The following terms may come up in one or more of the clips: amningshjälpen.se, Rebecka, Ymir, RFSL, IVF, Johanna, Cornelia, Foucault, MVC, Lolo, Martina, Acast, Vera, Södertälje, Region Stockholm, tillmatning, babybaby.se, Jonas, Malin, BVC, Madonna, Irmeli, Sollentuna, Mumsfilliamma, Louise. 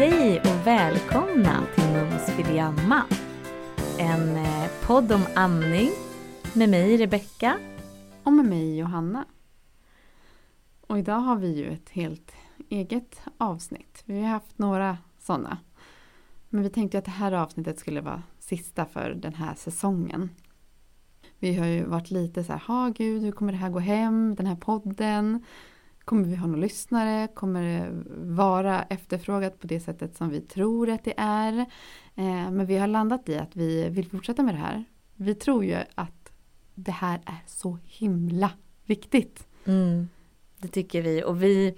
Hej och välkomna till Mumsfilliamma, en podd om amning med mig Rebecka och med mig Johanna. Och idag har vi ju ett helt eget avsnitt. Vi har haft några sådana, men vi tänkte att det här avsnittet skulle vara sista för den här säsongen. Vi har ju varit lite så här, gud, hur kommer det här gå hem, den här podden? Kommer vi ha några lyssnare? Kommer det vara efterfrågat på det sättet som vi tror att det är? Men vi har landat i att vi vill fortsätta med det här. Vi tror ju att det här är så himla viktigt. Mm, det tycker vi. Och vi,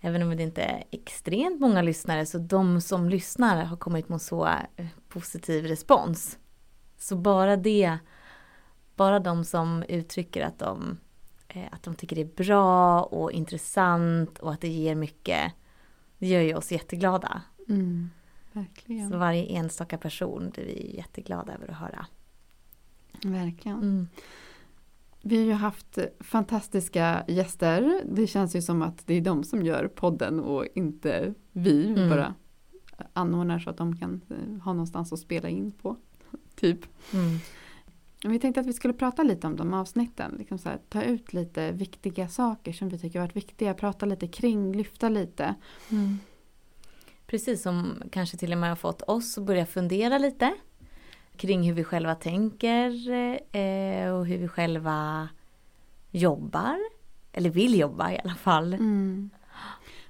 även om det inte är extremt många lyssnare, så de som lyssnar har kommit med så positiv respons. Så bara de som uttrycker att de tycker det är bra och intressant och att det ger mycket, det gör ju oss jätteglada. Mm, verkligen. Så varje enstaka person blir vi jätteglada över att höra. Verkligen. Mm. Vi har ju haft fantastiska gäster. Det känns ju som att det är de som gör podden och inte vi. Mm. Bara anordnar så att de kan ha någonstans att spela in på. Typ. Mm. Vi tänkte att vi skulle prata lite om de avsnitten. Liksom så här, ta ut lite viktiga saker som vi tycker har varit viktiga. Prata lite kring, lyfta lite. Mm. Precis, som kanske till och med har fått oss att börja fundera lite. Kring hur vi själva tänker och hur vi själva jobbar. Eller vill jobba i alla fall. Mm.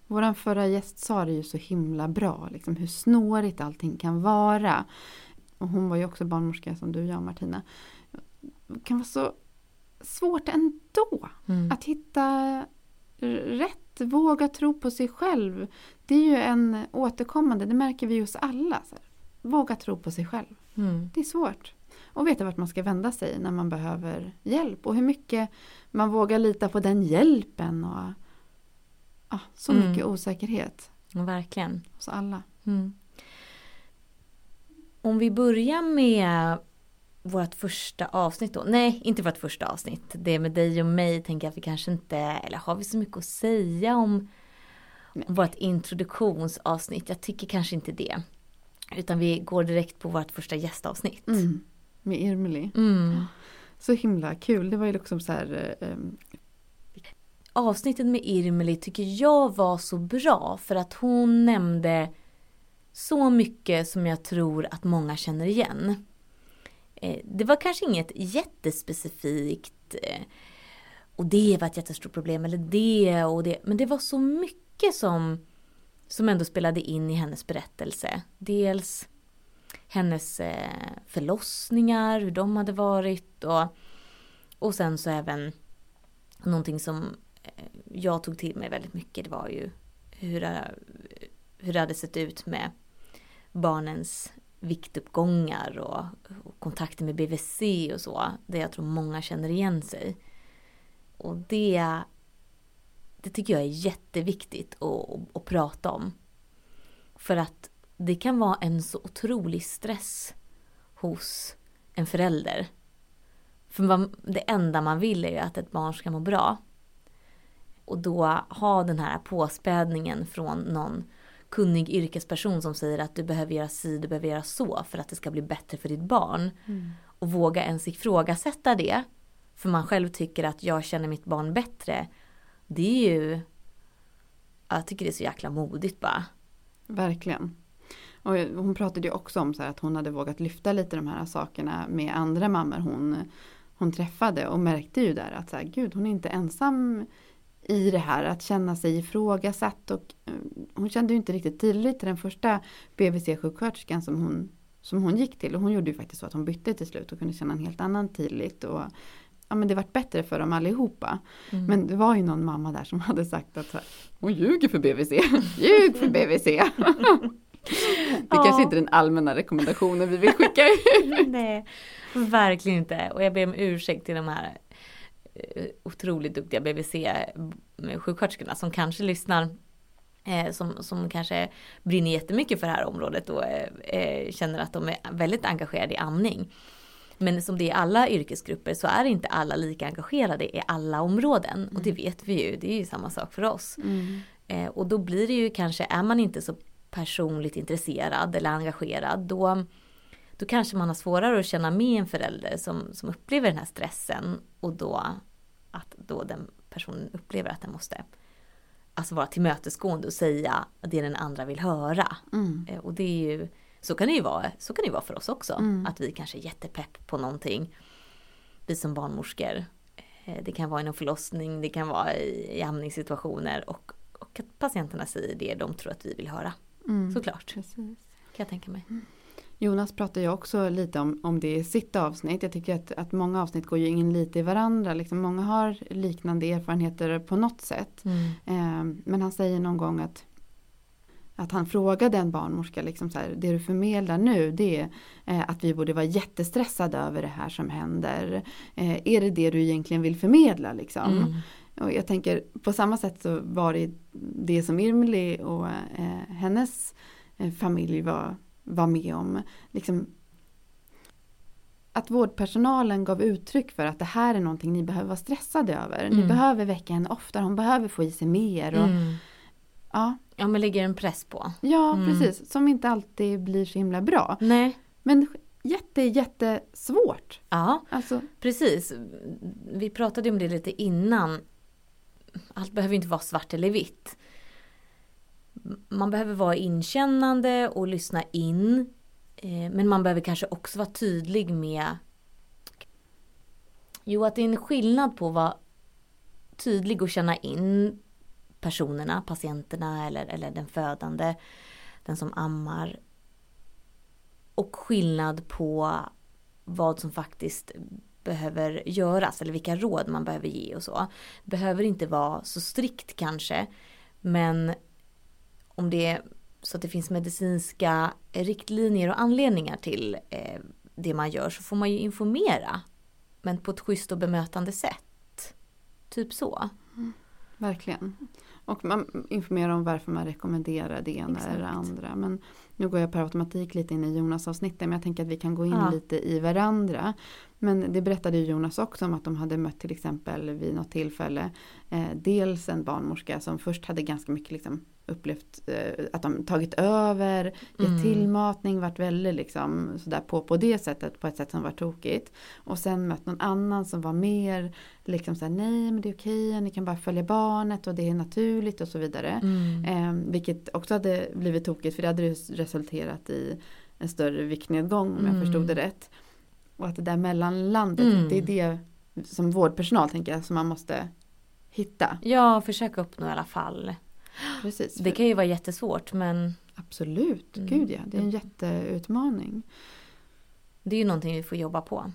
Vår förra gäst sa det ju så himla bra. Liksom, hur snårigt allting kan vara. Och hon var ju också barnmorska som du och jag, Martina. Det kan vara så svårt ändå att hitta rätt, våga tro på sig själv. Det är ju en återkommande, det märker vi hos alla. Så här, våga tro på sig själv. Mm. Det är svårt. Och veta vart man ska vända sig när man behöver hjälp. Och hur mycket man vågar lita på den hjälpen. Och så mycket osäkerhet. Verkligen. Hos alla. Mm. Om vi börjar med vårt första avsnitt då. Nej, inte vårt första avsnitt. Det är med dig och mig, tänker jag att vi kanske inte... Eller har vi så mycket att säga om vårt introduktionsavsnitt? Jag tycker kanske inte det. Utan vi går direkt på vårt första gästavsnitt. Mm, med Irmeli. Mm. Så himla kul. Det var ju liksom så här... Avsnittet med Irmeli tycker jag var så bra. För att hon nämnde... så mycket som jag tror att många känner igen. Det var kanske inget jättespecifikt. Och det var ett jättestort problem. Eller det och det. Men det var så mycket som ändå spelade in i hennes berättelse. Dels hennes förlossningar. Hur de hade varit. Och sen så även någonting som jag tog till mig väldigt mycket. Det var ju hur det hade sett ut med barnens viktuppgångar och kontakter med BVC och så. Det jag tror många känner igen sig. Och det tycker jag är jätteviktigt att prata om. För att det kan vara en så otrolig stress hos en förälder. För det enda man vill är ju att ett barn ska må bra. Och då ha den här påspädningen från någon kunnig yrkesperson som säger att du behöver göra si, du behöver göra så för att det ska bli bättre för ditt barn. Mm. Och våga ens ifrågasätta det. För man själv tycker att jag känner mitt barn bättre. Det är ju... Jag tycker det är så jäkla modigt bara. Verkligen. Och hon pratade ju också om så här att hon hade vågat lyfta lite de här sakerna med andra mammor hon träffade. Och märkte ju där att så här, gud, hon är inte ensam i det här, att känna sig ifrågasatt. Och hon kände ju inte riktigt tillit till den första BVC-sjuksköterskan som hon gick till. Och hon gjorde ju faktiskt så att hon bytte till slut och kunde känna en helt annan tillit. Och ja, men det vart bättre för dem allihopa. Mm. Men det var ju någon mamma där som hade sagt att hon ljuger för BVC. Ljug för BVC! Det är kanske inte den allmänna rekommendationen vi vill skicka ut. Nej, verkligen inte. Och jag ber om ursäkt till de här otroligt duktiga BVC-sjuksköterskorna som kanske lyssnar, som kanske brinner jättemycket för det här området och känner att de är väldigt engagerade i amning. Men som det är alla yrkesgrupper så är inte alla lika engagerade i alla områden. Och det vet vi ju, det är ju samma sak för oss. Mm. Och då blir det ju kanske, är man inte så personligt intresserad eller engagerad, då kanske man har svårare att känna med en förälder som upplever den här stressen, och då den personen upplever att den måste alltså vara tillmötesgående och säga det den andra vill höra. Mm. Och det är ju, så kan det ju vara för oss också, att vi kanske är jättepepp på någonting, vi som barnmorskor. Det kan vara inom förlossning, det kan vara i amningssituationer, och att patienterna säger det de tror att vi vill höra. Såklart. Precis. Kan jag tänka mig. Jonas pratar ju också lite om det i sitt avsnitt. Jag tycker att många avsnitt går ju in lite i varandra. Liksom, många har liknande erfarenheter på något sätt. Men han säger någon gång att han frågade en barnmorska, liksom så här, det du förmedlar nu, det är att vi borde vara jättestressade över det här som händer. Är det du egentligen vill förmedla? Liksom? Och jag tänker, på samma sätt så var det som Irmeli och hennes familj var med om. Liksom, att vårdpersonalen gav uttryck för att det här är någonting ni behöver vara stressade över. Ni behöver väcka henne oftare, hon behöver få i sig mer. Och, ja, men lägger en press på. Ja, precis. Som inte alltid blir så himla bra. Nej. Men jättesvårt. Ja, alltså. Precis. Vi pratade om det lite innan. Allt behöver inte vara svart eller vitt. Man behöver vara inkännande och lyssna in. Men man behöver kanske också vara tydlig med... att det är en skillnad på att vara tydlig och känna in personerna, patienterna eller den födande, den som ammar, och skillnad på vad som faktiskt behöver göras eller vilka råd man behöver ge och så. Behöver inte vara så strikt kanske, men om det är så att det finns medicinska riktlinjer och anledningar till det man gör, så får man ju informera, men på ett schysst och bemötande sätt. Typ så. Verkligen. Och man informerar om varför man rekommenderar det ena eller det andra. Men nu går jag per automatik lite in i Jonas-avsnittet. Men jag tänker att vi kan gå in lite i varandra. Men det berättade ju Jonas också om att de hade mött till exempel vid något tillfälle. Dels en barnmorska som först hade ganska mycket liksom upplevt att de tagit över. Gett tillmatning, varit väldigt liksom sådär på det sättet. På ett sätt som var tokigt. Och sen mött någon annan som var mer liksom såhär, nej men det är okej. Ni kan bara följa barnet och det är naturligt och så vidare. Vilket också hade blivit tokigt. För det hade resulterat i en större viktnedgång om jag förstod det rätt. Och att det där mellanlandet, det är det som vårdpersonal tänker jag, som man måste hitta. Ja, försöka uppnå i alla fall. Precis. Det kan ju vara jättesvårt, men... Absolut, gud ja. Det är en jätteutmaning. Det är ju någonting vi får jobba på.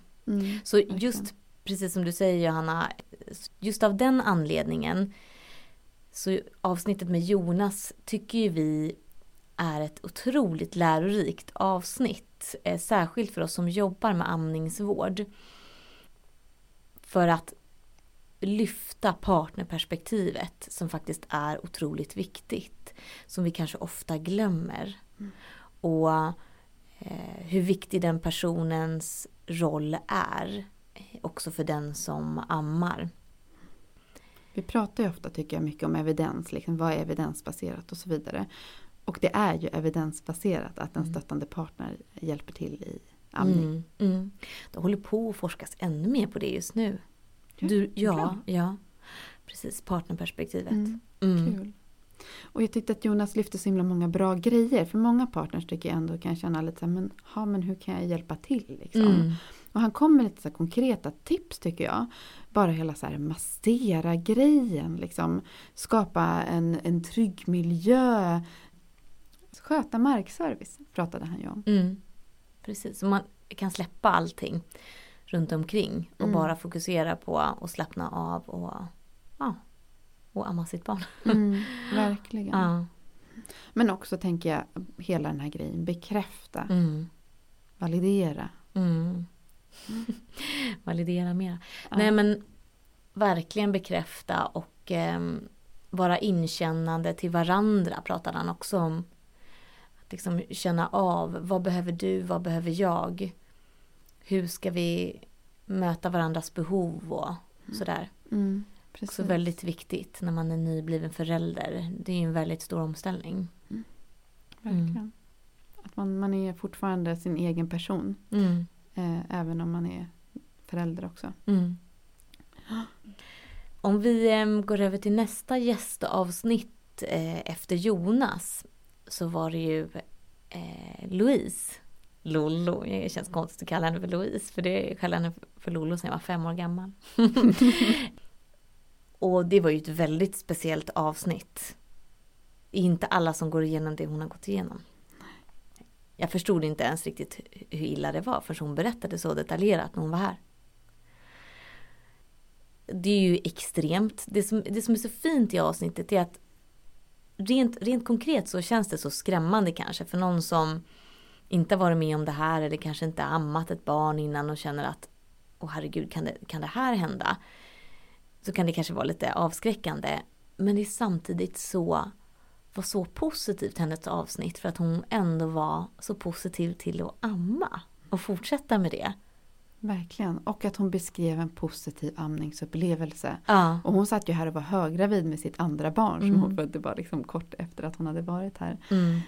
Så just, precis som du säger Johanna, just av den anledningen så avsnittet med Jonas tycker ju vi är ett otroligt lärorikt avsnitt. Särskilt för oss som jobbar med amningsvård. För att lyfta partnerperspektivet som faktiskt är otroligt viktigt. Som vi kanske ofta glömmer. Och hur viktig den personens roll är. Också för den som ammar. Vi pratar ju ofta, tycker jag, mycket om evidens. Liksom, vad är evidensbaserat och så vidare. Och det är ju evidensbaserat att en stöttande partner hjälper till i amning. De håller på att forskas ännu mer på det just nu. Ja, precis, partnerperspektivet. Kul. Och jag tyckte att Jonas lyfte så himla många bra grejer. För många partners tycker jag ändå kan känna lite så här, men hur kan jag hjälpa till liksom? Och han kommer lite så konkreta tips tycker jag. Bara hela så här massera grejen liksom. Skapa en trygg miljö. Sköta markservice pratade han ju om. Precis, man kan släppa allting runt omkring. Och bara fokusera på att slappna av och amma sitt barn. Verkligen. Ja. Men också tänker jag hela den här grejen. Bekräfta. Validera. Validera mer. Ja. Nej men verkligen bekräfta och vara inkännande till varandra pratade han också om. Att liksom känna av, vad behöver du, vad behöver jag? Hur ska vi möta varandras behov och sådär. Så väldigt viktigt när man är nybliven förälder. Det är ju en väldigt stor omställning. verkligen. Mm. Att man är fortfarande sin egen person. Mm. Även om man är förälder också. Mm. Om vi går över till nästa gästavsnitt efter Jonas, så var det ju Louise. Lolo, det känns konstigt att kalla henne för Louise, för det kallade henne för Lolo sedan jag var 5 år gammal. Och det var ju ett väldigt speciellt avsnitt. Inte alla som går igenom det hon har gått igenom. Jag förstod inte ens riktigt hur illa det var, för hon berättade så detaljerat när hon var här. Det är ju extremt. Det som är så fint i avsnittet är att rent konkret så känns det så skrämmande kanske för någon som inte varit med om det här, eller kanske inte ammat ett barn innan och känner att åh herregud, kan det här hända? Så kan det kanske vara lite avskräckande. Men det är samtidigt var så positivt hennes avsnitt, för att hon ändå var så positiv till att amma och fortsätta med det. Verkligen. Och att hon beskrev en positiv amningsupplevelse. Ja. Och hon satt ju här och var höggravid med sitt andra barn som hon födde bara liksom kort efter att hon hade varit här. Mm.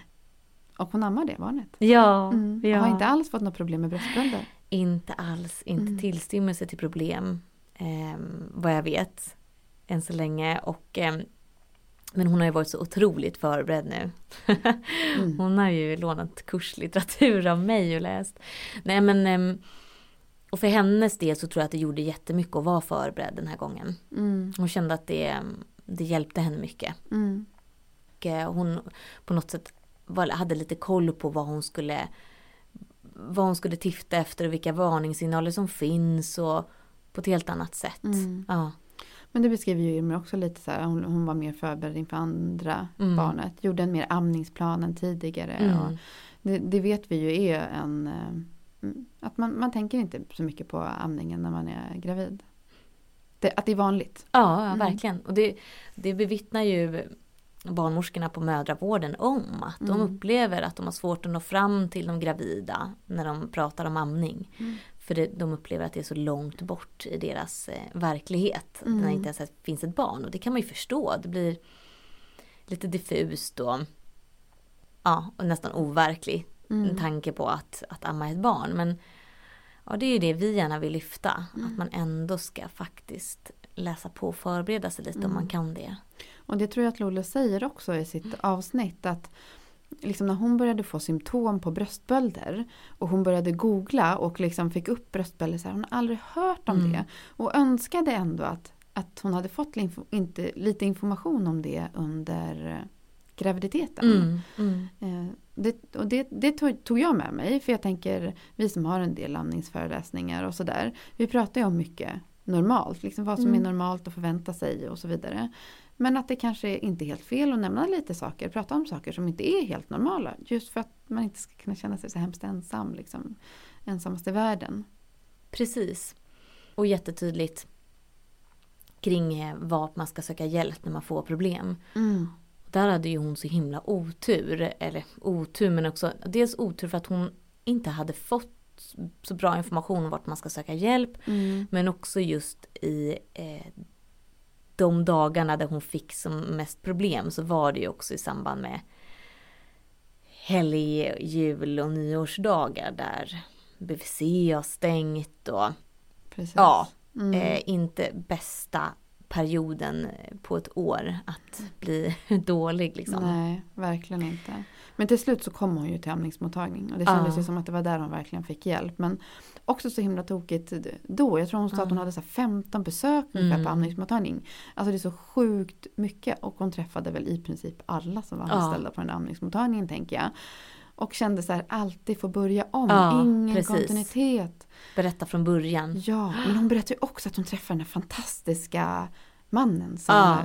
Och hon ammar det barnet. Ja. Mm. Ja. Har inte alls fått något problem med bröstbölder. Inte alls. Inte tillstymmelse till problem. Vad jag vet. Än så länge. Och, men hon har ju varit så otroligt förberedd nu. Hon har ju lånat kurslitteratur av mig och läst. Nej men... och för hennes del så tror jag att det gjorde jättemycket att vara förberedd den här gången. Mm. Hon kände att det hjälpte henne mycket. Mm. Och hon på något sätt hade lite koll på vad hon skulle titta efter och vilka varningssignaler som finns, och på ett helt annat sätt. Mm. Ja. Men det beskriver ju Ymir också lite så här. Hon var mer förberedd inför andra barnet. Gjorde en mer amningsplan än tidigare. Mm. Och det vet vi ju är en... Att man tänker inte så mycket på amningen när man är gravid. Att det är vanligt. Ja, verkligen. Och det bevittnar ju barnmorskorna på mödravården om. Att de upplever att de har svårt att nå fram till de gravida när de pratar om amning. Mm. För de upplever att det är så långt bort i deras verklighet. När det inte ens finns ett barn. Och det kan man ju förstå. Det blir lite diffust och, ja, och nästan overkligt. En tanke på att amma ett barn. Men ja, det är ju det vi gärna vill lyfta. Att man ändå ska faktiskt läsa på och förbereda sig lite om man kan det. Och det tror jag att Lolo säger också i sitt avsnitt. Att liksom när hon började få symptom på bröstbölder. Och hon började googla och liksom fick upp bröstbölder. Så här, hon har aldrig hört om det. Och önskade ändå att hon hade fått lite information om det under... graviditeten. Mm, mm. Det tog jag med mig, för jag tänker, vi som har en del amningsföreläsningar och sådär, vi pratar ju om mycket normalt, liksom vad som är normalt att förvänta sig och så vidare. Men att det kanske inte är helt fel att nämna lite saker, prata om saker som inte är helt normala, just för att man inte ska kunna känna sig så hemskt ensam, liksom ensamast i världen. Precis. Och jättetydligt kring vad man ska söka hjälp när man får problem. Mm. Där hade ju hon så himla otur, men också dels otur för att hon inte hade fått så bra information om vart man ska söka hjälp, men också just i de dagarna där hon fick som mest problem, så var det ju också i samband med helg, jul och nyårsdagar där BVC har stängt och inte bästa perioden på ett år att bli dålig liksom. Nej, verkligen inte. Men till slut så kom hon ju till amningsmottagning, och det kändes ju som att det var där hon verkligen fick hjälp. Men också så himla tokigt då. Jag tror hon sa att hon hade så 15 besök på amningsmottagning. Alltså det är så sjukt mycket, och hon träffade väl i princip alla som var anställda på den amningsmottagningen, tänker jag. Och kände så här, alltid få börja om. Ja, ingen kontinuitet. Berätta från början. Ja, men hon berättar ju också att hon träffar den fantastiska mannen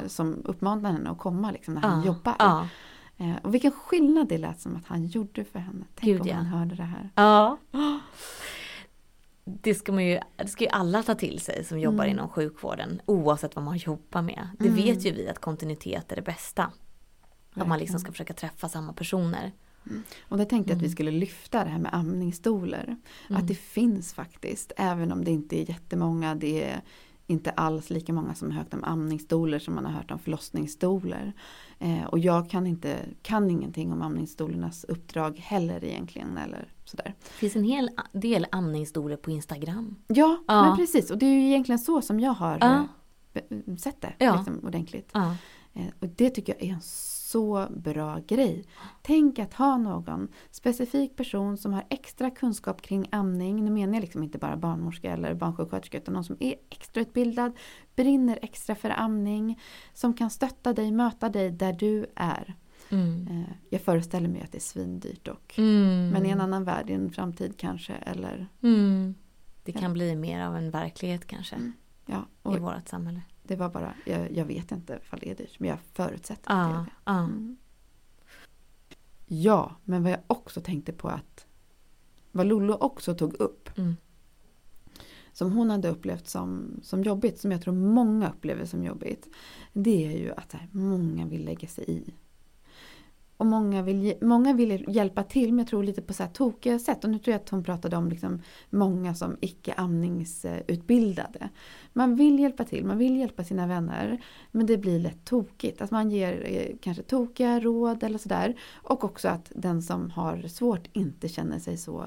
som uppmanade henne att komma liksom, när han jobbar. Ja. Och vilken skillnad det lät som att han gjorde för henne. Tänk Gud, om han hörde det här. Ja. Det ska ju alla ta till sig som jobbar inom sjukvården, oavsett vad man jobbar med. Det vet ju vi att kontinuitet är det bästa. Verkligen. Att man liksom ska försöka träffa samma personer. Mm. Och jag tänkte att vi skulle lyfta det här med amningsstolar. Att det finns faktiskt, även om det inte är jättemånga, det är inte alls lika många som har hört om amningsstolar som man har hört om förlossningsstolar. Och jag kan ingenting om amningsstolarnas uppdrag heller egentligen. Eller sådär. Det finns en hel del amningsstolar på Instagram. Ja, ja, men precis. Och det är ju egentligen så som jag har sett det liksom, ordentligt. Ja. Och det tycker jag är en så bra grej. Tänk att ha någon specifik person som har extra kunskap kring amning. Nu menar jag liksom inte bara barnmorska eller barnsjuksköterska, utan någon som är extrautbildad, brinner extra för amning, som kan stötta dig, möta dig där du är. Mm. Jag föreställer mig att det är svindyrt dock. Mm. Men i en annan värld, i en framtid kanske. Eller... Mm. Det kan bli mer av en verklighet kanske. Mm. Ja, och... i vårt samhälle. Det var bara, jag vet inte ifall det är dyrt, men jag förutsätter att det är det. Mm. Ja, men vad jag också tänkte på att, vad Lolo också tog upp, som hon hade upplevt som jobbigt, som jag tror många upplever som jobbigt, det är ju att här, många vill lägga sig i. Och många vill hjälpa till, men jag tror lite på så här tokiga sätt. Och nu tror jag att hon pratade om liksom många som icke-amningsutbildade. Man vill hjälpa till, man vill hjälpa sina vänner. Men det blir lätt tokigt. Att man ger kanske tokiga råd eller sådär. Och också att den som har svårt inte känner sig så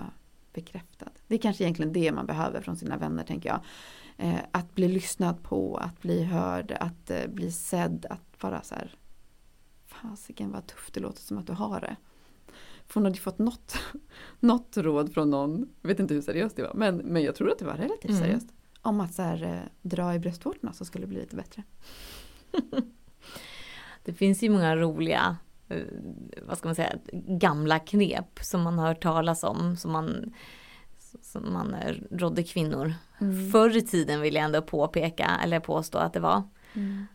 bekräftad. Det är kanske egentligen det man behöver från sina vänner, tänker jag. Att bli lyssnad på, att bli hörd, att bli sedd, att vara så här... Fasiken vad tufft det låter som att du har det. För hon hade fått något råd från någon. Jag vet inte hur seriöst det var. Men jag tror att det var relativt seriöst. Om att så här, dra i bröstvårtorna så skulle det bli lite bättre. Det finns ju många roliga, vad ska man säga, gamla knep som man hör talas om. Som man rådde kvinnor. Förr i tiden vill jag ändå påpeka eller påstå att det var. Mm.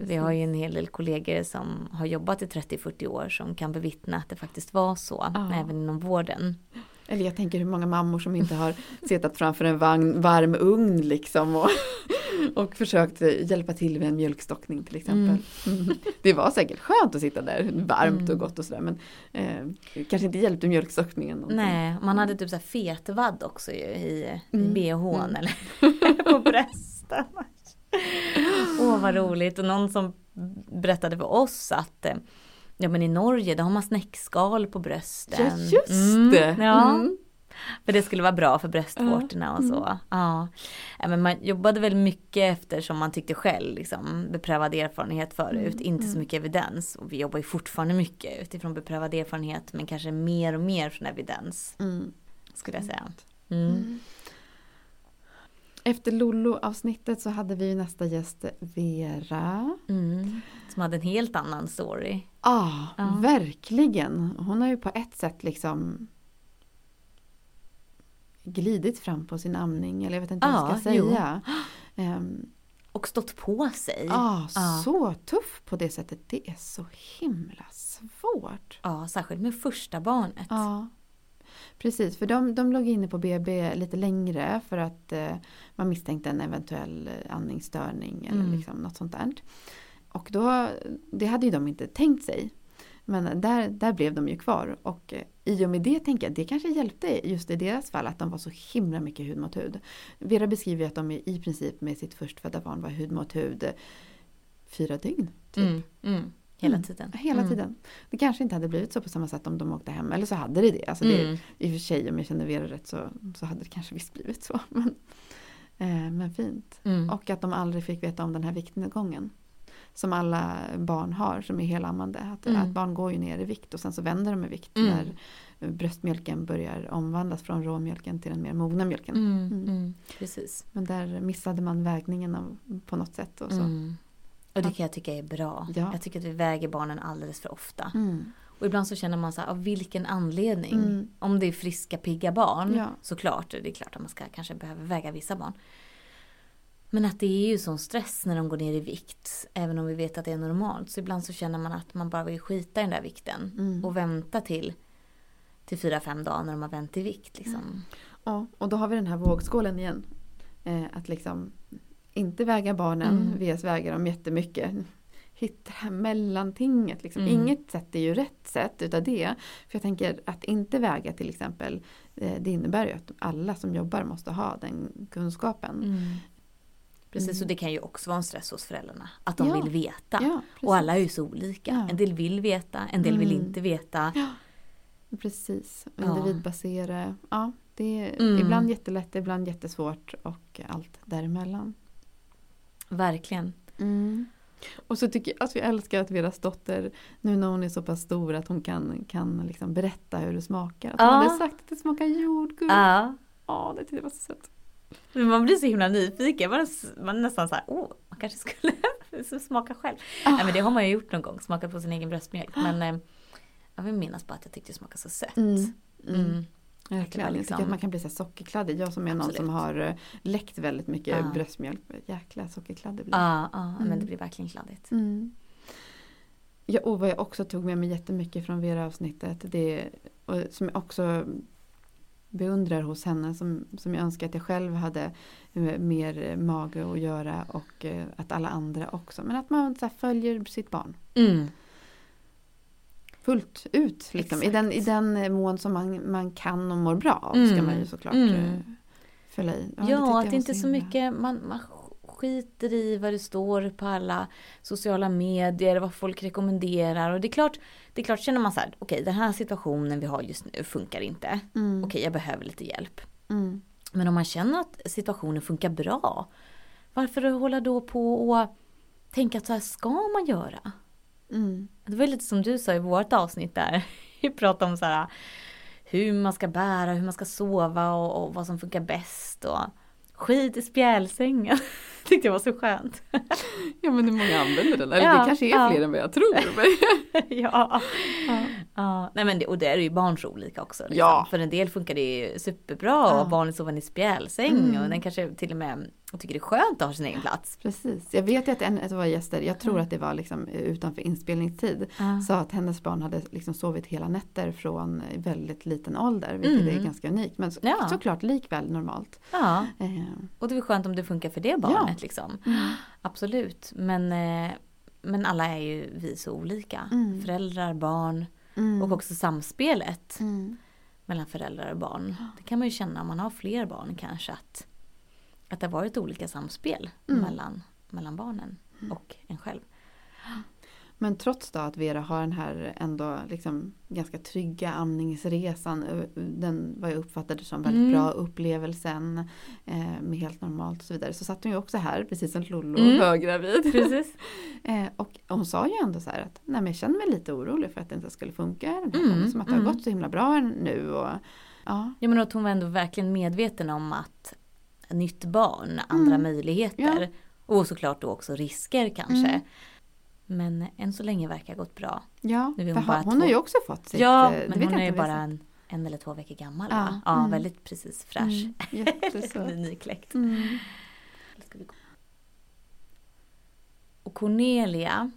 Vi har ju en hel del kollegor som har jobbat i 30-40 år som kan bevittna att det faktiskt var så, även inom vården. Eller jag tänker hur många mammor som inte har suttit framför en varm ugn liksom och försökt hjälpa till med en mjölkstockning till exempel. Mm. Det var säkert skönt att sitta där varmt och gott och sådär, men kanske inte hjälpte mjölkstockningen. Någonting. Nej, man hade typ så här fetvadd också ju, i BH:n eller på brösten. Vad roligt. Och någon som berättade för oss att men i Norge där har man snäckskal på brösten. Ja, just det. För det skulle vara bra för bröstvårtorna och så. Men man jobbade väl mycket efter som man tyckte själv, liksom, beprövad erfarenhet förut, inte så mycket evidens. Och vi jobbar ju fortfarande mycket utifrån beprövad erfarenhet, men kanske mer och mer från evidens, skulle jag säga. Efter Lollo-avsnittet så hade vi nästa gäst Vera. Som hade en helt annan story. Ja, verkligen. Hon har ju på ett sätt liksom glidit fram på sin amning. Eller jag vet inte vad jag ska säga. Och stått på sig. Ja, så tuff på det sättet. Det är så himla svårt. Ja, särskilt med första barnet. Ja. Precis, för de låg inne på BB lite längre för att man misstänkte en eventuell andningsstörning eller liksom något sånt där. Och då, det hade ju de inte tänkt sig. Men där blev de ju kvar. Och i och med det tänker jag, det kanske hjälpte just i deras fall att de var så himla mycket hud mot hud. Vera beskriver att de i princip med sitt förstfödda barn var hud mot hud 4 dygn typ. Hela tiden. Det kanske inte hade blivit så på samma sätt om de åkte hem. Eller så hade det det. Alltså det i och för sig, om jag känner Vera rätt så hade det kanske visst blivit så. Men fint. Och att de aldrig fick veta om den här viktnedgången. Som alla barn har som är helammande. Att barn går ju ner i vikt och sen så vänder de i vikt. När bröstmjölken börjar omvandlas från råmjölken till den mer mogna mjölken. Precis. Men där missade man vägningen på något sätt och så. Och det kan jag tycka är bra. Ja. Jag tycker att vi väger barnen alldeles för ofta. Och ibland så känner man så här, av vilken anledning? Om det är friska, pigga barn, såklart. Det är klart att man ska kanske behöva väga vissa barn. Men att det är ju sån stress när de går ner i vikt. Även om vi vet att det är normalt. Så ibland så känner man att man bara vill skita i den där vikten. Och vänta till 4-5 dagar när de har vänt i vikt. Liksom. Ja, och då har vi den här vågskålen igen. Att liksom... Inte väga barnen, VS väger dem jättemycket. Hitta här mellantinget. Liksom. Inget sätt är ju rätt sätt utav det. För jag tänker att inte väga till exempel. Det innebär ju att alla som jobbar måste ha den kunskapen. Precis, och det kan ju också vara en stress hos föräldrarna. Att de vill veta. Ja, och alla är ju så olika. Ja. En del vill veta, en del vill inte veta. Ja. Precis, individbaserade. Ja, det är ibland jättelätt, ibland jättesvårt och allt däremellan. Verkligen. Mm. Och så tycker jag att vi älskar att Veras dotter, nu när hon är så pass stor att hon kan liksom berätta hur det smakar. Att hon hade sagt att det smakar jordgubb. Ja, det tyckte jag var så sött. Men man blir så himla nyfiken. Man är nästan så här, man kanske skulle smaka själv. Nej, men det har man ju gjort någon gång, smakat på sin egen bröstmjölk. Men jag vill minnas bara att jag tyckte det smakade så sött. Jäklar, liksom... att man kan bli så sockerkladdig. Jag som är någon som har läckt väldigt mycket bröstmjölk. Jäklar, sockerkladdig blir. Men det blir verkligen kladdigt. Ja, och vad jag också tog med mig jättemycket från Vera-avsnittet. Det, och som jag också beundrar hos henne. Som jag önskar att jag själv hade mer mage att göra. Och att alla andra också. Men att man så här, följer sitt barn. Fullt ut liksom. I den mån som man kan och mår bra av ska man ju såklart följa i. Ja, att det inte så mycket man skiter i vad det står på alla sociala medier, vad folk rekommenderar, och det är klart känner man så här, okej, den här situationen vi har just nu funkar inte. Okej, jag behöver lite hjälp. Men om man känner att situationen funkar bra, varför hålla då på och tänka att så här ska man göra? Det var lite som du sa i vårt avsnitt där vi pratade om så här, hur man ska bära, hur man ska sova och vad som funkar bäst, och skit i spjälsängen. Tyckte jag var så skönt. Ja, men det många använder den, eller det kanske är fler än vad jag tror. Nej, men det, och det är ju barn så olika också liksom. För en del funkar det ju superbra och barnen sover i spjälsäng och den kanske till och med tycker det är skönt att ha sin egen plats. Precis, jag vet att en av våra gäster, jag tror att det var liksom utanför inspelningstid, sa att hennes barn hade liksom sovit hela nätter från väldigt liten ålder, vilket är ganska unikt, men såklart likväl normalt. Och det är skönt om det funkar för det barnet liksom. Absolut, men alla är ju vi så olika. Föräldrar, barn och också samspelet mellan föräldrar och barn. Det kan man ju känna om man har fler barn kanske, att det har varit olika samspel mellan barnen och en själv. Men trots då att Vera har den här ändå liksom ganska trygga amningsresan, den vad jag uppfattade som väldigt bra upplevelsen med helt normalt och så vidare, så satt hon ju också här, precis som Lolo, höggravid. Precis. Och hon sa ju ändå så här att, nej, men jag känner mig lite orolig för att det inte skulle funka den här gången, som att det har gått så himla bra nu. Och, ja, men att hon var ändå verkligen medveten om att nytt barn, andra möjligheter och såklart då också risker kanske. Men än så länge verkar gått bra. Ja, nu är hon har ju också fått sitt... Ja, men hon är ju bara en eller två veckor gammal. Väldigt precis fräsch. Jättesöt. Nykläckt. Och Cornelia,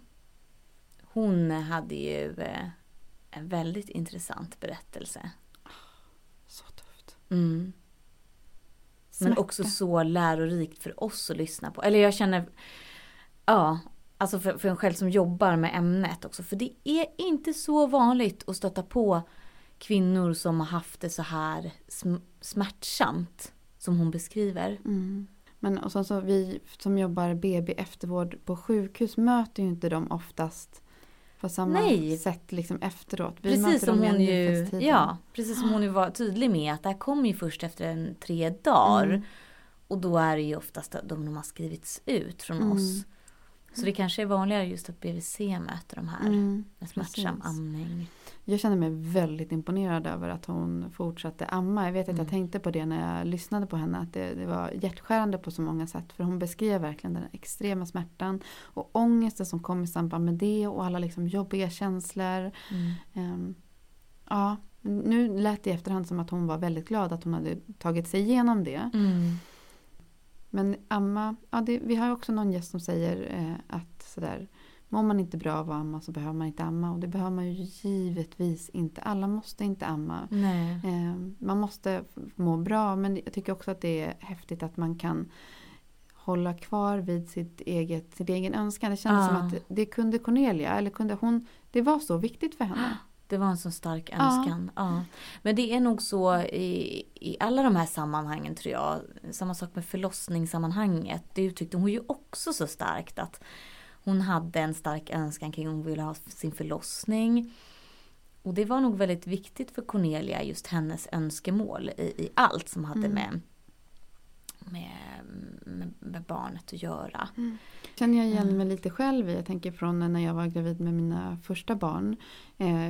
hon hade ju en väldigt intressant berättelse. Så tufft. Men också så lärorikt för oss att lyssna på. Eller jag känner... Alltså för en själv som jobbar med ämnet också. För det är inte så vanligt att stöta på kvinnor som har haft det så här smärtsamt som hon beskriver. Men och så vi som jobbar BB eftervård på sjukhus möter ju inte dem oftast på samma sätt liksom efteråt. Vi precis som hon ju, precis som hon ju var tydlig med att det här kommer ju först efter 3 dagar. Och då är det ju oftast de som har skrivits ut från oss. Så det kanske är vanligare just att BVC möter de här med smärtsam amning. Jag känner mig väldigt imponerad över att hon fortsatte amma. Jag vet att jag tänkte på det när jag lyssnade på henne. Att det var hjärtskärande på så många sätt. För hon beskrev verkligen den extrema smärtan. Och ångesten som kom i samband med det. Och alla liksom jobbiga känslor. Nu lät det i efterhand som att hon var väldigt glad att hon hade tagit sig igenom det. Men amma, vi har också någon gäst som säger att sådär, mår man inte bra av att amma så behöver man inte amma. Och det behöver man ju givetvis inte. Alla måste inte amma. Man måste må bra, men jag tycker också att det är häftigt att man kan hålla kvar vid sin egen önskan. Det känns som att det kunde Cornelia, eller kunde hon, det var så viktigt för henne. Det var en så stark önskan. Ja. Ja. Men det är nog så i alla de här sammanhangen, tror jag. Samma sak med förlossningssammanhanget. Det uttryckte hon ju också så starkt, att hon hade en stark önskan kring hon ville ha sin förlossning. Och det var nog väldigt viktigt för Cornelia, just hennes önskemål i allt som hade med barnet att göra. Mm. Känner jag igen mig lite själv. Jag tänker från när jag var gravid med mina första barn.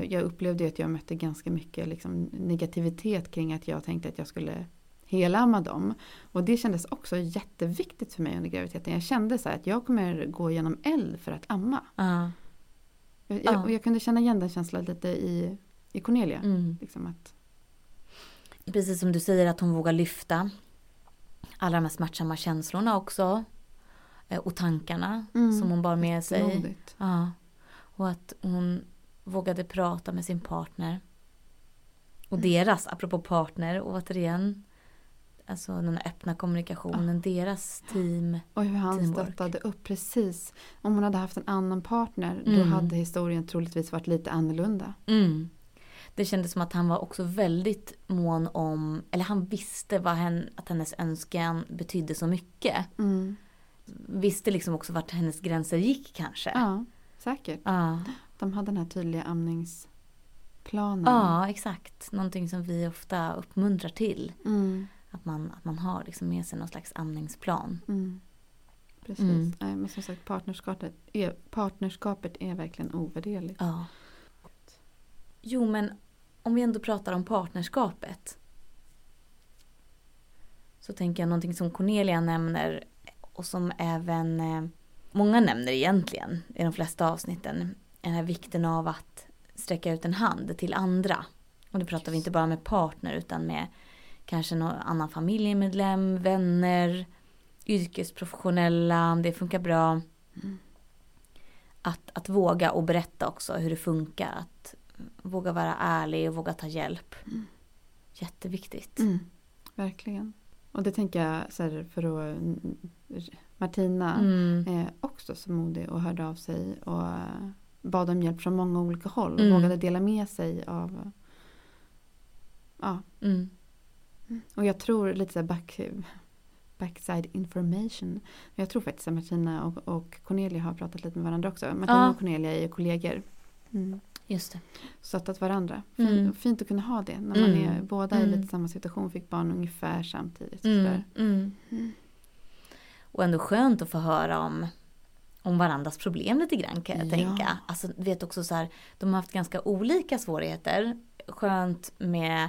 Jag upplevde att jag mötte ganska mycket liksom negativitet kring att jag tänkte att jag skulle helamma dem. Och det kändes också jätteviktigt för mig under graviditeten. Jag kände så här att jag kommer gå genom eld för att amma. Jag kunde känna igen den känslan lite i Cornelia. Mm. Liksom att... Precis som du säger, att hon vågar lyfta alla de här smärtsamma känslorna också. Och tankarna som hon bar med sig. Ja. Och att hon vågade prata med sin partner. Och deras, apropå partner, återigen. Alltså den öppna kommunikationen, deras team. Och hur han stöttade upp, precis. Om hon hade haft en annan partner, då hade historien troligtvis varit lite annorlunda. Mm. Det kändes som att han var också väldigt mån om, eller han visste att hennes önskan betydde så mycket. Mm. Visste liksom också vart hennes gränser gick kanske. Ja, säkert. Ja. De hade den här tydliga amningsplanen. Ja, exakt. Någonting som vi ofta uppmuntrar till. Mm. Att man har liksom med sig någon slags amningsplan. Mm. Precis. Mm. Nej, men som sagt, partnerskapet är verkligen ovärderligt. Ja. Jo, men om vi ändå pratar om partnerskapet, så tänker jag någonting som Cornelia nämner och som även många nämner egentligen i de flesta avsnitten. Den här vikten av att sträcka ut en hand till andra. Och då pratar vi inte bara med partner, utan med kanske någon annan familjemedlem, vänner, yrkesprofessionella, om det funkar bra. Mm. Att våga och berätta också hur det funkar, att våga vara ärlig och våga ta hjälp. Mm. Jätteviktigt. Mm. Verkligen. Och det tänker jag så här, för att Martina är också så modig och hörde av sig och bad om hjälp från många olika håll och vågade dela med sig av och jag tror lite så här backside information. Jag tror faktiskt att Martina och Cornelia har pratat lite med varandra också. Martina och Cornelia är kollegor. Mm. Just det. Stöttat varandra. Fint att kunna ha det. När man är båda i lite samma situation. Fick barn ungefär samtidigt. Och ändå skönt att få höra om varandras problem lite grann, kan jag tänka. Alltså, vet också så här, de har haft ganska olika svårigheter. Skönt med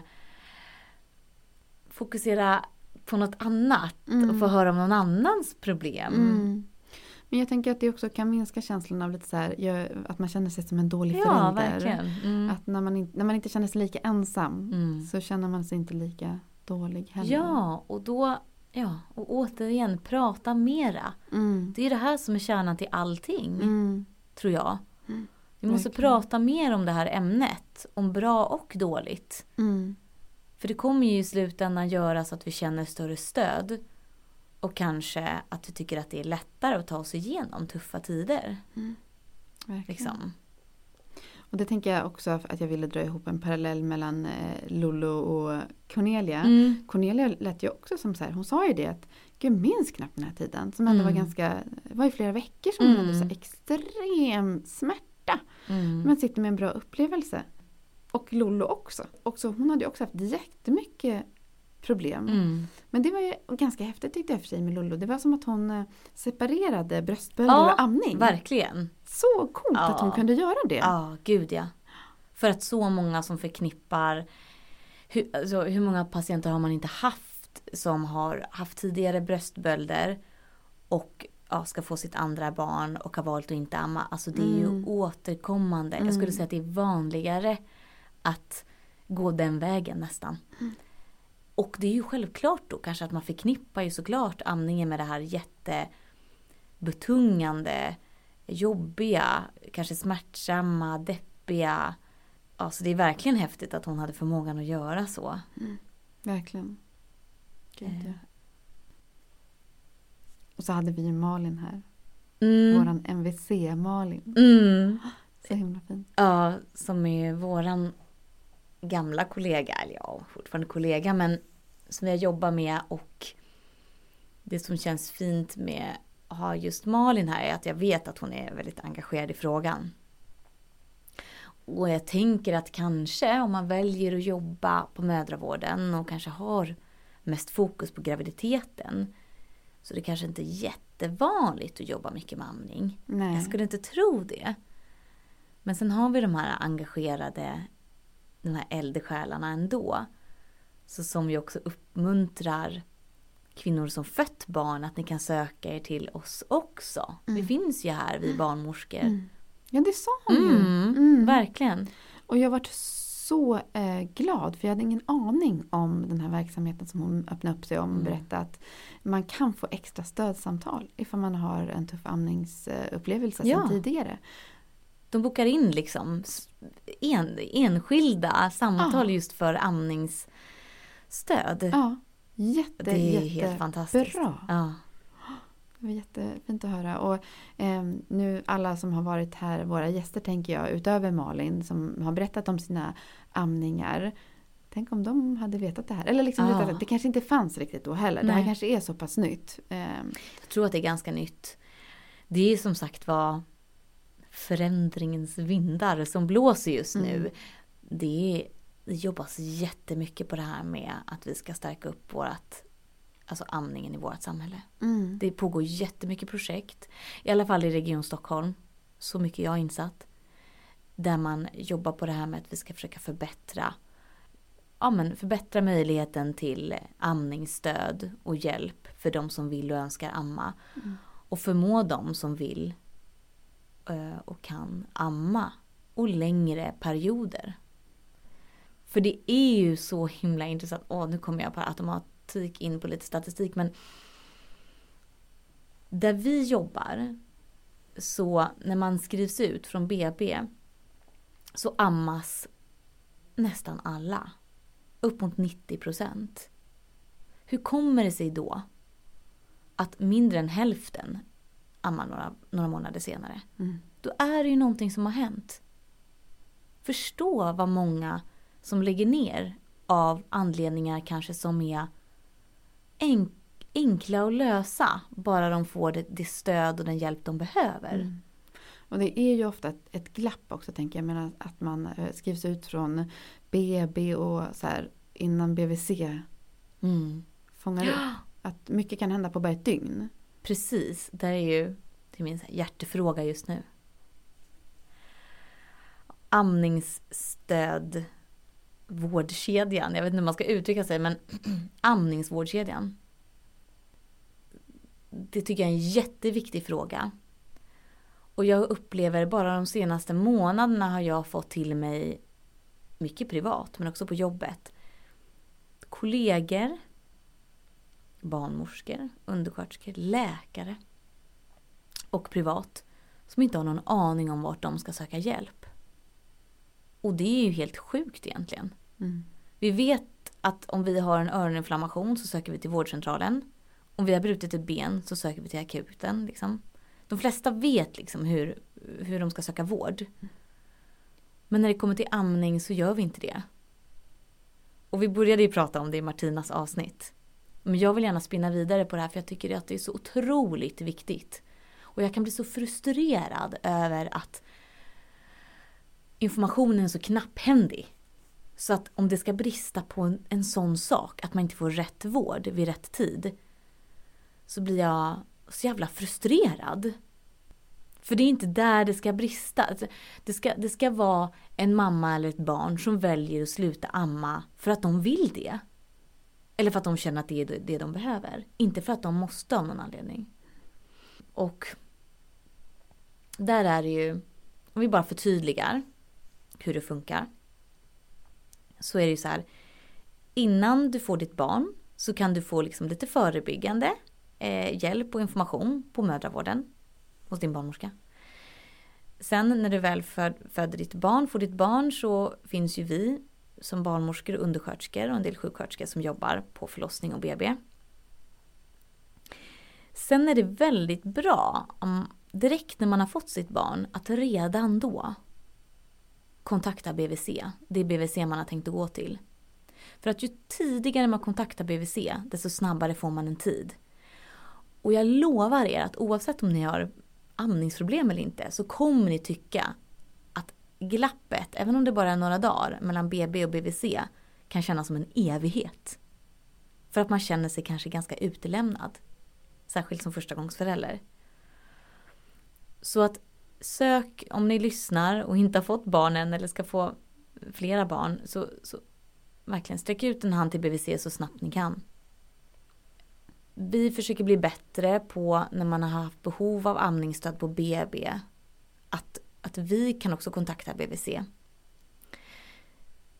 fokusera på något annat. Och få höra om någon annans problem. Mm. Men jag tänker att det också kan minska känslan av lite så här, att man känner sig som en dålig förälder. Ja, verkligen. Mm. Att när man inte känner sig lika ensam, så känner man sig inte lika dålig heller. Ja, och då, och återigen, prata mera. Mm. Det är det här som är kärnan till allting, tror jag. Mm. Vi måste prata mer om det här ämnet, om bra och dåligt. Mm. För det kommer ju i slutändan göra så att vi känner större stöd. Och kanske att vi tycker att det är lättare att ta oss igenom tuffa tider. Mm. Liksom. Och det tänker jag också att jag ville dra ihop en parallell mellan Lolo och Cornelia. Mm. Cornelia lät ju också som så här, hon sa ju det att jag minns knappt den här tiden. Som ändå var i flera veckor som hon hade så extrem smärta. Mm. Man sitter med en bra upplevelse. Och Lolo också. Hon hade ju också haft jättemycket problem. Mm. Men det var ju ganska häftigt, tyckte jag för sig, med Lolo. Det var som att hon separerade bröstbölder och amning. Verkligen. Så coolt att hon kunde göra det. Ja, gud ja. För att så många som förknippar... Hur många patienter har man inte haft som har haft tidigare bröstbölder och ska få sitt andra barn och har valt att inte amma. Alltså det är ju återkommande. Jag skulle säga att det är vanligare att gå den vägen nästan. Mm. Och det är ju självklart då kanske att man förknippar ju såklart amningen med det här jättebetungande, jobbiga, kanske smärtsamma, deppiga. Alltså det är verkligen häftigt att hon hade förmågan att göra så. Mm. Verkligen. Gud. Och så hade vi ju Malin här. Våran MVC Malin. Så himla fint. Ja, som är våran gamla kollega, eller ja, fortfarande kollega, men som jag jobbar med. Och det som känns fint med att ha just Malin här är att jag vet att hon är väldigt engagerad i frågan. Och jag tänker att kanske om man väljer att jobba på mödravården och kanske har mest fokus på graviditeten, så det kanske inte är jättevanligt att jobba mycket med amning. Nej. Jag skulle inte tro det. Men sen har vi de här engagerade, de här eldsjälarna ändå. Så som vi också uppmuntrar kvinnor som fött barn att ni kan söka er till oss också. Mm. Vi finns ju här, vi barnmorskor. Mm. Ja, det sa hon ju. Mm. Verkligen. Och jag har varit så glad, för jag hade ingen aning om den här verksamheten som hon öppnade upp sig om och berättade att man kan få extra stödsamtal ifall man har en tuff amningsupplevelse sedan tidigare. De bokar in liksom enskilda samtal just för amningsstöd. Ja, helt fantastiskt. Bra. Ja. Det var jättefint att höra. Och nu alla som har varit här, våra gäster tänker jag, utöver Malin som har berättat om sina amningar. Tänk om de hade vetat det här. Eller liksom vetat att det kanske inte fanns riktigt då heller. Nej. Det här kanske är så pass nytt. Jag tror att det är ganska nytt. Det är som sagt var förändringens vindar som blåser just nu. Det jobbas jättemycket på det här med att vi ska stärka upp amningen i vårt samhälle. Mm. Det pågår jättemycket projekt. I alla fall i Region Stockholm. Så mycket jag har insatt. Där man jobbar på det här med att vi ska försöka förbättra möjligheten till amningsstöd och hjälp för de som vill och önskar amma. Mm. Och förmå de som vill och kan amma. Och längre perioder. För det är ju så himla intressant. Nu kommer jag på automatik in på lite statistik. Men där vi jobbar, så när man skrivs ut från BB så ammas nästan alla. Upp mot 90%. Hur kommer det sig då att mindre än hälften ammar några månader senare? Mm. Då är det ju någonting som har hänt. Förstå vad många som lägger ner av anledningar kanske som är enkla att lösa. Bara de får det stöd och den hjälp de behöver. Mm. Och det är ju ofta ett glapp också, tänker jag. Men att man skrivs ut från BB och så här, innan BVC fångar upp. Att mycket kan hända på bara ett dygn. Precis, det är ju min hjärtefråga just nu. Amningsstöd vårdkedjan, jag vet inte hur man ska uttrycka sig, men amningsvårdkedjan, det tycker jag är en jätteviktig fråga. Och jag upplever bara de senaste månaderna har jag fått till mig, mycket privat men också på jobbet, kollegor, barnmorskor, undersköterskor, läkare och privat som inte har någon aning om vart de ska söka hjälp. Och det är ju helt sjukt egentligen. Mm. Vi vet att om vi har en öroninflammation så söker vi till vårdcentralen. Om vi har brutit ett ben så söker vi till akuten. Liksom. De flesta vet liksom hur de ska söka vård. Men när det kommer till amning så gör vi inte det. Och vi började ju prata om det i Martinas avsnitt. Men jag vill gärna spinna vidare på det här, för jag tycker att det är så otroligt viktigt. Och jag kan bli så frustrerad över att informationen är så knapphändig. Så att om det ska brista på en sån sak, att man inte får rätt vård vid rätt tid, så blir jag så jävla frustrerad. För det är inte där det ska brista. Det ska vara en mamma eller ett barn som väljer att sluta amma för att de vill det. Eller för att de känner att det är det de behöver. Inte för att de måste av någon anledning. Och där är det ju, om vi bara förtydligar hur det funkar, så är det ju så här: innan du får ditt barn så kan du få liksom lite förebyggande hjälp och information på mödravården hos din barnmorska. Sen när du väl föder ditt barn, så finns ju vi som barnmorskor och undersköterskor och en del sjuksköterskor som jobbar på förlossning och BB. Sen är det väldigt bra om direkt när man har fått sitt barn att redan då kontakta BVC. Det är BVC man har tänkt att gå till. För att ju tidigare man kontaktar BVC, desto snabbare får man en tid. Och jag lovar er att oavsett om ni har amningsproblem eller inte, så kommer ni tycka att glappet, även om det bara är några dagar, mellan BB och BVC kan kännas som en evighet. För att man känner sig kanske ganska utelämnad. Särskilt som förstagångsförälder. Så att sök, om ni lyssnar och inte har fått barnen eller ska få flera barn, så verkligen sträck ut en hand till BVC så snabbt ni kan. Vi försöker bli bättre på, när man har haft behov av amningsstöd på BB, att vi kan också kontakta BVC.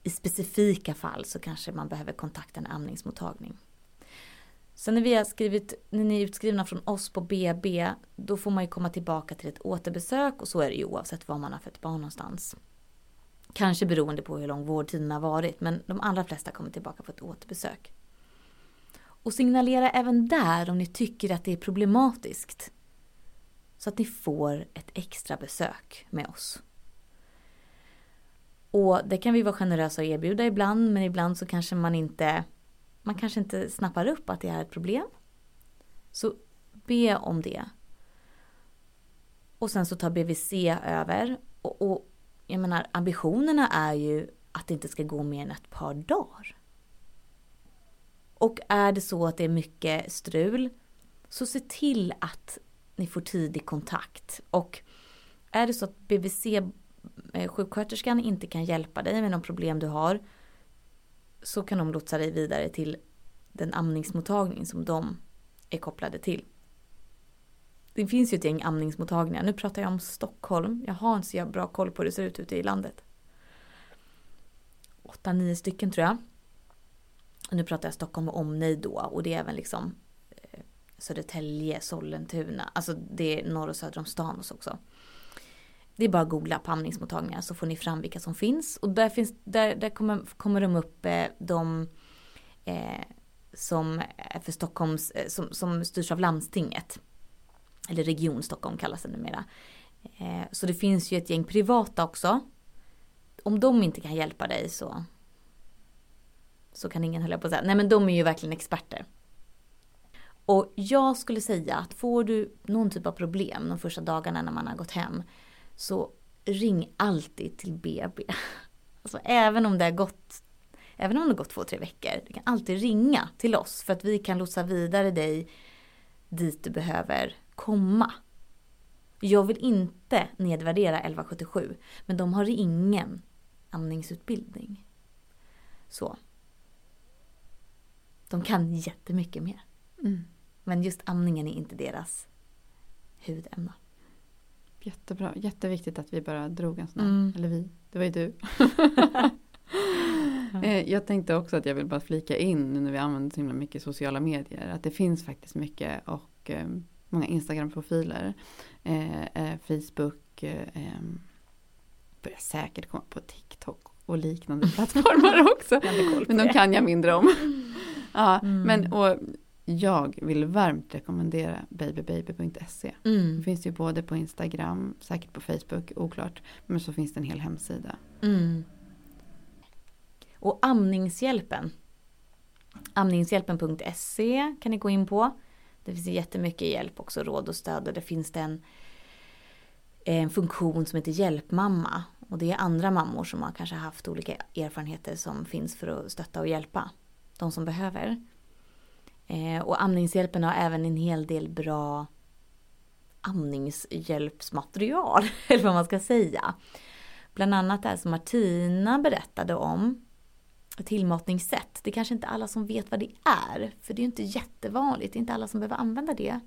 I specifika fall så kanske man behöver kontakta en amningsmottagning. Sen när ni är utskrivna från oss på BB, då får man ju komma tillbaka till ett återbesök, och så är det ju oavsett var man har fött barn någonstans. Kanske beroende på hur lång vårdtiden har varit, men de allra flesta kommer tillbaka på ett återbesök. Och signalera även där om ni tycker att det är problematiskt, så att ni får ett extra besök med oss. Och det kan vi vara generösa och erbjuda ibland, men ibland så kanske man kanske inte snappar upp att det är ett problem. Så be om det. Och sen så tar BVC över. Och jag menar, ambitionerna är ju att det inte ska gå mer än ett par dagar. Och är det så att det är mycket strul, så se till att ni får tidig kontakt. Och är det så att BVC-sjuksköterskan inte kan hjälpa dig med någon problem du har, så kan de lotsa dig vidare till den amningsmottagning som de är kopplade till. Det finns ju ett gäng amningsmottagningar. Nu pratar jag om Stockholm. Jag har inte så bra koll på hur det ser ut ute i landet. 8-9 stycken tror jag. Nu pratar jag Stockholm och omnejd då. Och det är även liksom Södertälje, Sollentuna. Alltså det är norr och söder om stan också. Det är bara att googla på amningsmottagningar, så får ni fram vilka som finns. Och där kommer de upp de som är för Stockholms, som styrs av landstinget. Eller Region Stockholm kallas det numera. Så det finns ju ett gäng privata också. Om de inte kan hjälpa dig så kan ingen hålla på att säga. Nej, men de är ju verkligen experter. Och jag skulle säga att får du någon typ av problem de första dagarna när man har gått hem, så ring alltid till BB. Alltså även om det har gått 2-3 veckor, du kan alltid ringa till oss, för att vi kan lotsa vidare dig dit du behöver komma. Jag vill inte nedvärdera 1177, men de har ingen amningsutbildning. Så. De kan jättemycket mer. Mm. Men just amningen är inte deras huvudämne. Jättebra, jätteviktigt att vi bara drog en sån här, eller vi, det var ju du. Jag tänkte också att jag vill bara flika in, nu när vi använder så himla mycket sociala medier, att det finns faktiskt mycket, och många Instagram-profiler, Facebook, börjar säkert komma på TikTok och liknande plattformar också, men de kan jag mindre om. Ja, och jag vill varmt rekommendera babybaby.se. Det finns ju både på Instagram, säkert på Facebook, oklart. Men så finns det en hel hemsida. Mm. Och amningshjälpen. Amningshjälpen.se kan ni gå in på. Det finns ju jättemycket hjälp också, råd och stöd. Och det finns en funktion som heter hjälpmamma. Och det är andra mammor som har kanske haft olika erfarenheter som finns för att stötta och hjälpa de som behöver. Och amningshjälpen har även en hel del bra amningshjälpsmaterial, eller vad man ska säga. Bland annat det som Martina berättade om, tillmatningssätt. Det är kanske inte alla som vet vad det är, för det är ju inte jättevanligt. Det är inte alla som behöver använda det.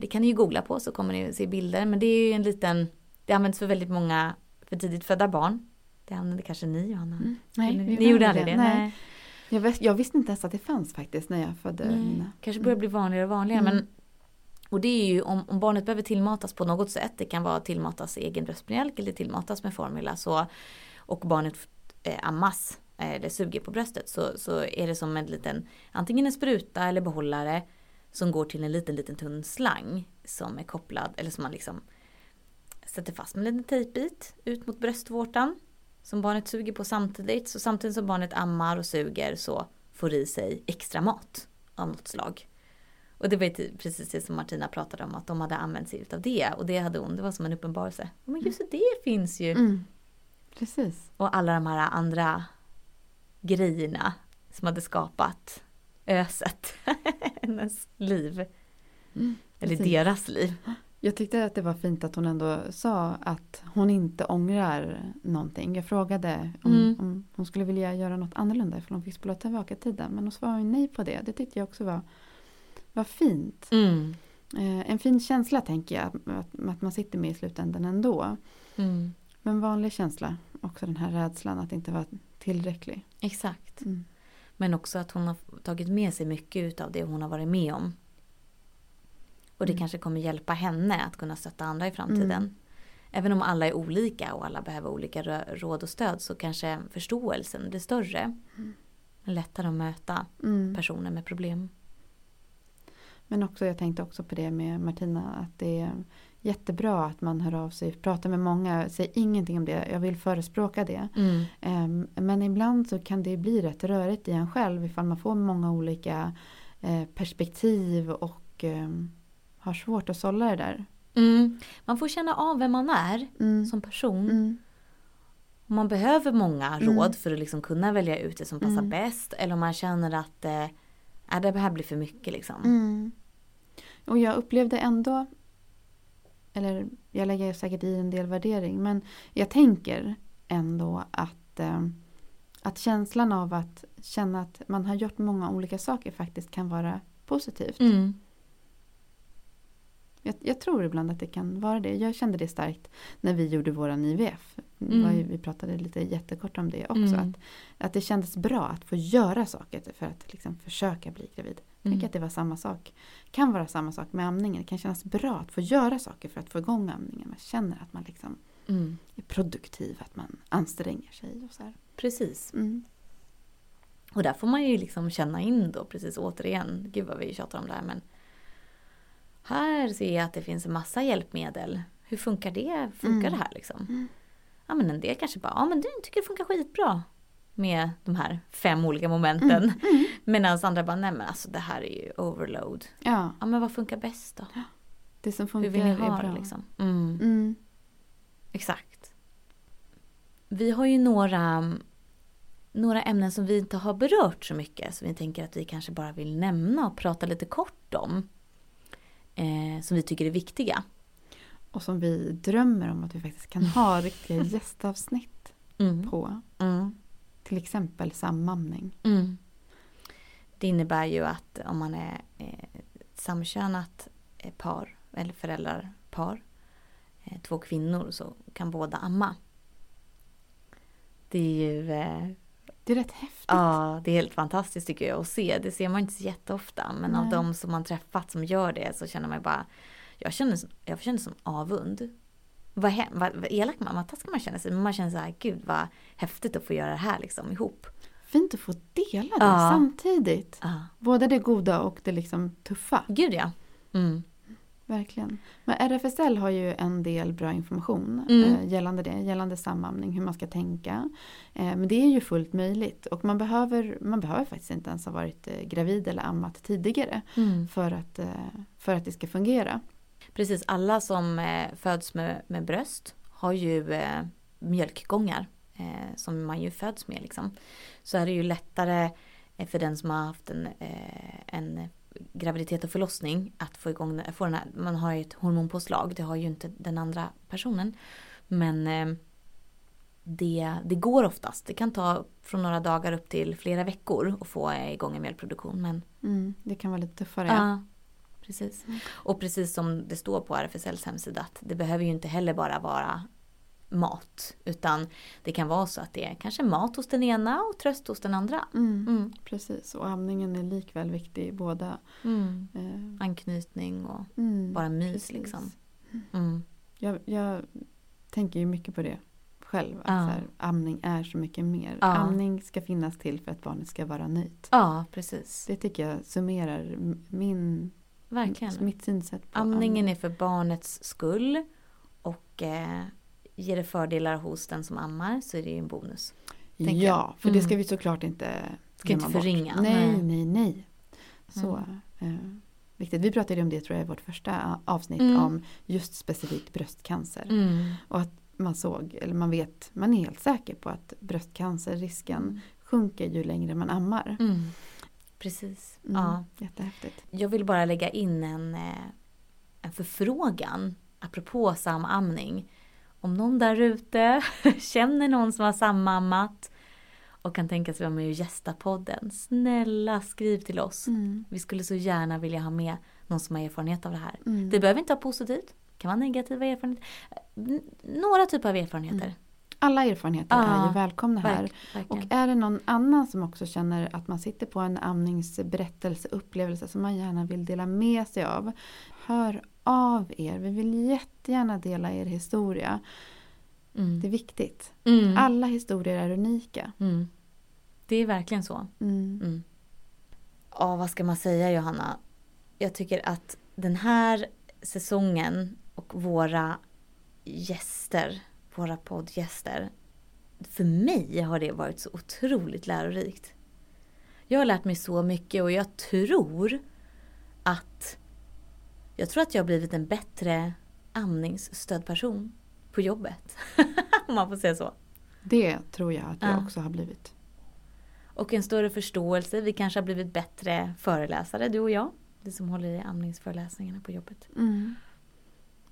Det kan ni ju googla på, så kommer ni se bilder. Men det är ju det används för väldigt många för tidigt födda barn. Det använde kanske ni, Johanna. Mm. Nej, ni gjorde aldrig det. Nej. Jag visste inte ens att det fanns faktiskt när jag födde mina. Kanske börjar bli vanligare och vanligare. Men, och det är ju om barnet behöver tillmatas på något sätt. Det kan vara tillmatas egen bröstmjölk eller tillmatas med formula. Och barnet ammas eller suger på bröstet. Så är det som en liten, antingen en spruta eller behållare som går till en liten tunn slang som är kopplad. Eller som man liksom sätter fast med en liten tejpbit ut mot bröstvårtan som barnet suger på samtidigt. Så samtidigt som barnet ammar och suger så får i sig extra mat av något slag. Och det var precis det som Martina pratade om, att de hade använt sig av det. Och det hade hon, det var som en uppenbarelse. Men just det finns ju. Mm. Precis. Och alla de här andra grejerna som hade skapat öset hennes liv. Mm, eller deras liv. Jag tyckte att det var fint att hon ändå sa att hon inte ångrar någonting. Jag frågade om hon skulle vilja göra något annorlunda ifall hon fick spola tillbaka tiden. Men hon svarade nej på det. Det tyckte jag också var fint. Mm. En fin känsla tänker jag att man sitter med i slutändan ändå. Mm. Men vanlig känsla. Också den här rädslan att inte vara tillräcklig. Exakt. Mm. Men också att hon har tagit med sig mycket av det hon har varit med om. Och det kanske kommer hjälpa henne att kunna stötta andra i framtiden. Mm. Även om alla är olika och alla behöver olika råd och stöd så kanske förståelsen blir större. Mm. Lättare att möta personer med problem. Men också, jag tänkte också på det med Martina, att det är jättebra att man hör av sig, pratar med många, säger ingenting om det. Jag vill förespråka det. Mm. Men ibland så kan det bli rätt rörigt i en själv ifall man får många olika perspektiv och har svårt att sålla det där. Mm. Man får känna av vem man är som person. Mm. Om man behöver många råd för att liksom kunna välja ut det som passar bäst. Eller om man känner att det här blir för mycket liksom. Mm. Och jag upplevde ändå, eller jag lägger säkert i en del värdering, men jag tänker ändå att känslan av att känna att man har gjort många olika saker faktiskt kan vara positivt. Mm. Jag tror ibland att det kan vara det. Jag kände det starkt när vi gjorde våran IVF. Vi pratade lite jättekort om det också. Att det kändes bra att få göra saker för att liksom försöka bli gravid. Jag tycker att det var samma sak. Kan vara samma sak med amningen. Det kan kännas bra att få göra saker för att få igång amningen. Man känner att man liksom är produktiv. Att man anstränger sig. Och så här. Precis. Mm. Och där får man ju liksom känna in då. Precis återigen. Gud vad vi tjatar om det här men. Här ser jag att det finns en massa hjälpmedel. Hur funkar det? Funkar det här liksom? Mm. Ja men en del kanske bara, ja men du tycker det funkar skitbra med de här 5 olika momenten. Mm. Mm. Medan andra bara, nej men alltså det här är ju overload. Ja. Ja men vad funkar bäst då? Ja. Det som funkar är bra. Liksom? Mm. Mm. Exakt. Vi har ju några ämnen som vi inte har berört så mycket. Så vi tänker att vi kanske bara vill nämna och prata lite kort om. Som vi tycker är viktiga. Och som vi drömmer om att vi faktiskt kan ha riktiga gästavsnitt på. Mm. Till exempel sammamning. Mm. Det innebär ju att om man är ett samkönat par eller föräldrarpar, 2 kvinnor, så kan båda amma. Det är ju... Det är rätt häftigt. Ja, det är helt fantastiskt tycker jag att se. Det ser man inte så jätteofta. Men av de som man träffat som gör det så känner man bara... Jag känner som avund. Vad elak man taskar man känner sig. Men man känner så här, gud vad häftigt att få göra det här liksom ihop. Fint att få dela det samtidigt. Ja. Både det goda och det liksom tuffa. Gud ja. Mm. Verkligen. Men RFSL har ju en del bra information gällande sammamning, hur man ska tänka. Men det är ju fullt möjligt. Och man behöver faktiskt inte ens ha varit gravid eller ammat tidigare för att det ska fungera. Precis, alla som föds med bröst har ju mjölkgångar som man ju föds med. Liksom. Så är det ju lättare för den som har haft en graviditet och förlossning att få igång, få den här, man har ju ett hormonpåslag, det har ju inte den andra personen, men det går oftast, det kan ta från några dagar upp till flera veckor att få igång en mjölkproduktion, men det kan vara lite tuffare. Ja, precis. Och precis som det står på RFSLs hemsida, att det behöver ju inte heller bara vara mat, utan det kan vara så att det är kanske mat hos den ena och tröst hos den andra. Mm. Mm. Precis, och amningen är likväl viktig i båda. Mm. Anknytning och bara mys. Precis. Liksom. Mm. Jag tänker ju mycket på det själv, att så här, amning är så mycket mer. Ja. Amning ska finnas till för att barnet ska vara nöjt. Ja, precis. Det tycker jag summerar mitt synsätt på amningen. Amningen är för barnets skull. Och och ger det fördelar hos den som ammar så är det ju en bonus. Ja, för det ska vi såklart inte förringa. Nej. Så viktigt. Vi pratade om det tror jag i vårt första avsnitt om just specifikt bröstcancer. Och att man såg, eller man vet, man är helt säker på att bröstcancerrisken sjunker ju längre man ammar. Precis. Ja. Jättehäftigt. Jag vill bara lägga in en förfrågan apropå samamning. Om någon där ute känner någon som har samammat och kan tänka sig vara med och gästa podden, snälla skriv till oss. Vi skulle så gärna vilja ha med någon som har erfarenhet av det här. Det behöver inte vara positivt. Det kan vara negativa erfarenheter. Några typer av erfarenheter. Alla erfarenheter är ju välkomna här. Verkligen. Och är det någon annan som också känner att man sitter på en amningsberättelse, upplevelse som man gärna vill dela med sig av, hör av er. Vi vill jättegärna dela er historia. Det är viktigt. Alla historier är unika. Det är verkligen så. Ja, vad ska man säga, Johanna? Jag tycker att den här säsongen och våra gäster, våra poddgäster, för mig har det varit så otroligt lärorikt. Jag har lärt mig så mycket och jag tror att jag har blivit en bättre amningsstödperson på jobbet. Om man får säga så. Det tror jag att jag också har blivit. Och en större förståelse. Vi kanske har blivit bättre föreläsare, du och jag. Vi som håller i amningsföreläsningarna på jobbet.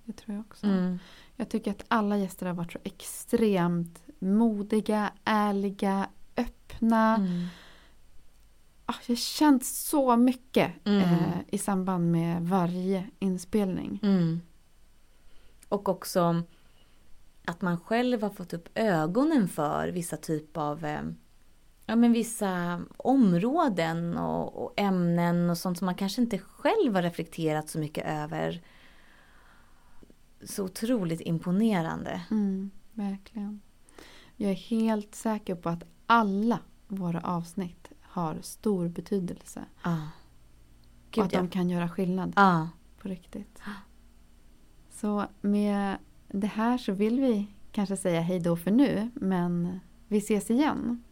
Det tror jag också. Jag tycker att alla gäster har varit så extremt modiga, ärliga, öppna. Jag har känt så mycket i samband med varje inspelning. Och också att man själv har fått upp ögonen för vissa typ av vissa områden och ämnen och sånt som man kanske inte själv har reflekterat så mycket över. Så otroligt imponerande. Verkligen. Jag är helt säker på att alla våra avsnitt har stor betydelse. Gud, och att de kan göra skillnad på riktigt. Så med det här så vill vi kanske säga hej då för nu, men vi ses igen.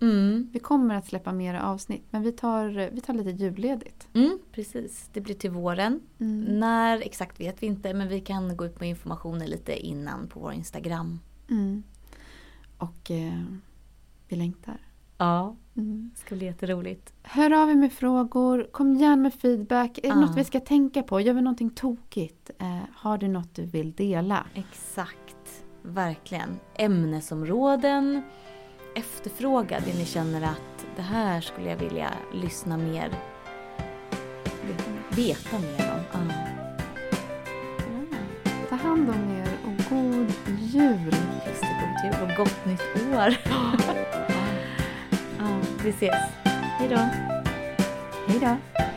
Vi kommer att släppa mer avsnitt, men vi tar lite julledigt. Precis, det blir till våren. När exakt vet vi inte, men vi kan gå ut med informationen lite innan på vår Instagram. Och vi längtar. Ja, det ska bli jätteroligt. Hör av er med frågor, kom gärna med feedback. Är det något vi ska tänka på? Gör vi någonting tokigt? Har du något du vill dela? Exakt, verkligen. Ämnesområden, efterfråga det ni känner att det här skulle jag vilja lyssna mer, veta mer om. Ta hand om er och god jul. Just det, god jul och gott nytt år. Vi ses. Hej då. Hej då.